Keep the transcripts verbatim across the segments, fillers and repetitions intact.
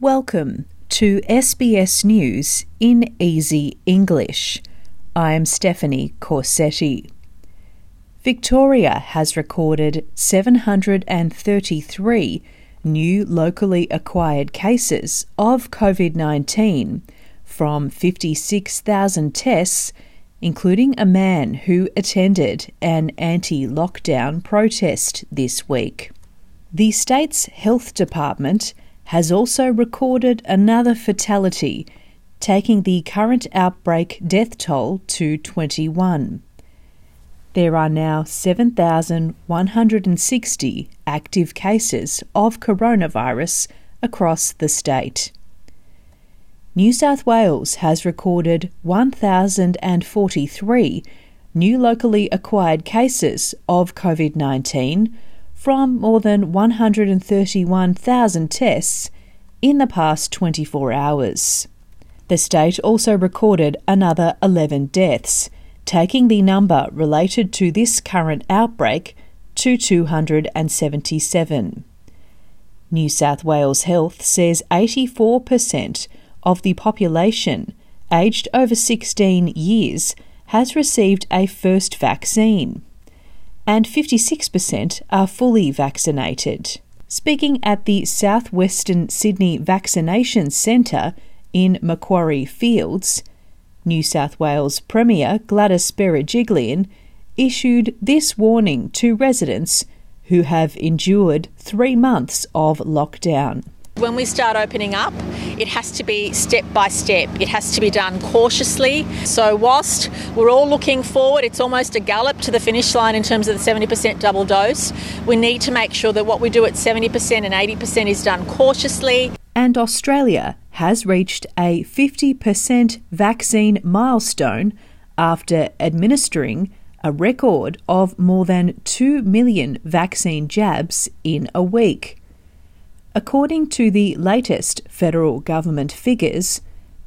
Welcome to S B S News in Easy English. I'm Stephanie Corsetti. Victoria has recorded seven hundred thirty-three new locally acquired cases of COVID nineteen from fifty-six thousand tests, including a man who attended an anti-lockdown protest this week. The state's health department has also recorded another fatality, taking the current outbreak death toll to twenty-one. There are now seven thousand one hundred sixty active cases of coronavirus across the state. New South Wales has recorded one thousand forty-three new locally acquired cases of COVID nineteen from more than one hundred thirty-one thousand tests in the past twenty-four hours. The state also recorded another eleven deaths, taking the number related to this current outbreak to two hundred seventy-seven. New South Wales Health says eighty-four percent of the population aged over sixteen years has received a first vaccine, and fifty-six percent are fully vaccinated. Speaking at the South Western Sydney Vaccination Centre in Macquarie Fields, New South Wales Premier Gladys Berejiklian issued this warning to residents who have endured three months of lockdown. When we start opening up, it has to be step by step. It has to be done cautiously. So whilst we're all looking forward, it's almost a gallop to the finish line in terms of the seventy percent double dose. We need to make sure that what we do at seventy percent and eighty percent is done cautiously. And Australia has reached a fifty percent vaccine milestone after administering a record of more than two million vaccine jabs in a week. According to the latest federal government figures,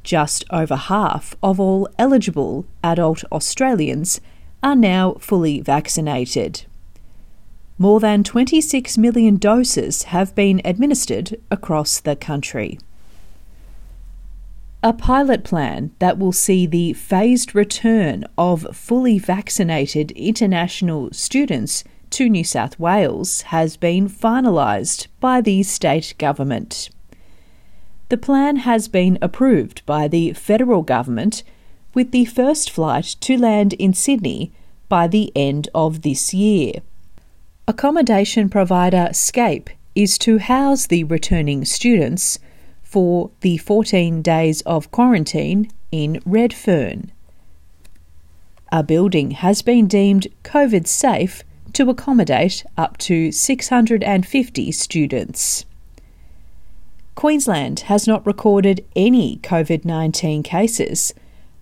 just over half of all eligible adult Australians are now fully vaccinated. More than twenty-six million doses have been administered across the country. A pilot plan that will see the phased return of fully vaccinated international students to New South Wales has been finalised by the state government. The plan has been approved by the federal government, with the first flight to land in Sydney by the end of this year. Accommodation provider Scape is to house the returning students for the fourteen days of quarantine in Redfern. A building has been deemed COVID safe to accommodate up to six hundred fifty students. Queensland has not recorded any COVID nineteen cases,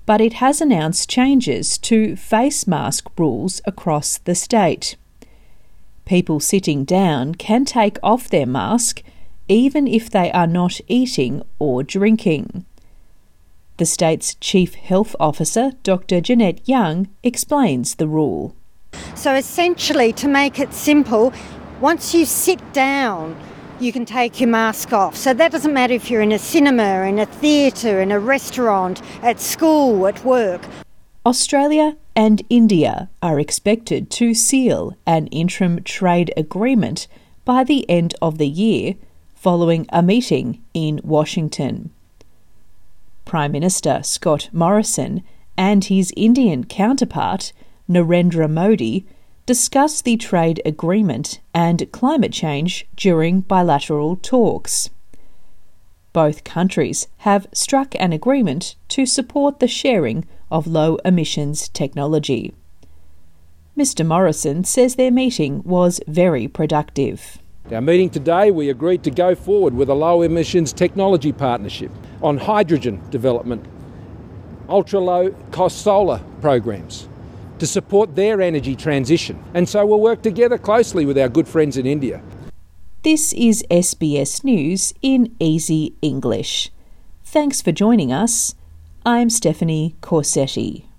but it has announced changes to face mask rules across the state. People sitting down can take off their mask even if they are not eating or drinking. The state's Chief Health Officer, Doctor Jeanette Young, explains the rule. So essentially, to make it simple, once you sit down, you can take your mask off. So that doesn't matter if you're in a cinema, in a theatre, in a restaurant, at school, at work. Australia and India are expected to seal an interim trade agreement by the end of the year, following a meeting in Washington. Prime Minister Scott Morrison and his Indian counterpart Narendra Modi discussed the trade agreement and climate change during bilateral talks. Both countries have struck an agreement to support the sharing of low-emissions technology. Mister Morrison says their meeting was very productive. Our meeting today, we agreed to go forward with a low-emissions technology partnership on hydrogen development, ultra-low-cost solar programs, to support their energy transition. And so we'll work together closely with our good friends in India. This is S B S News in Easy English. Thanks for joining us. I'm Stephanie Corsetti.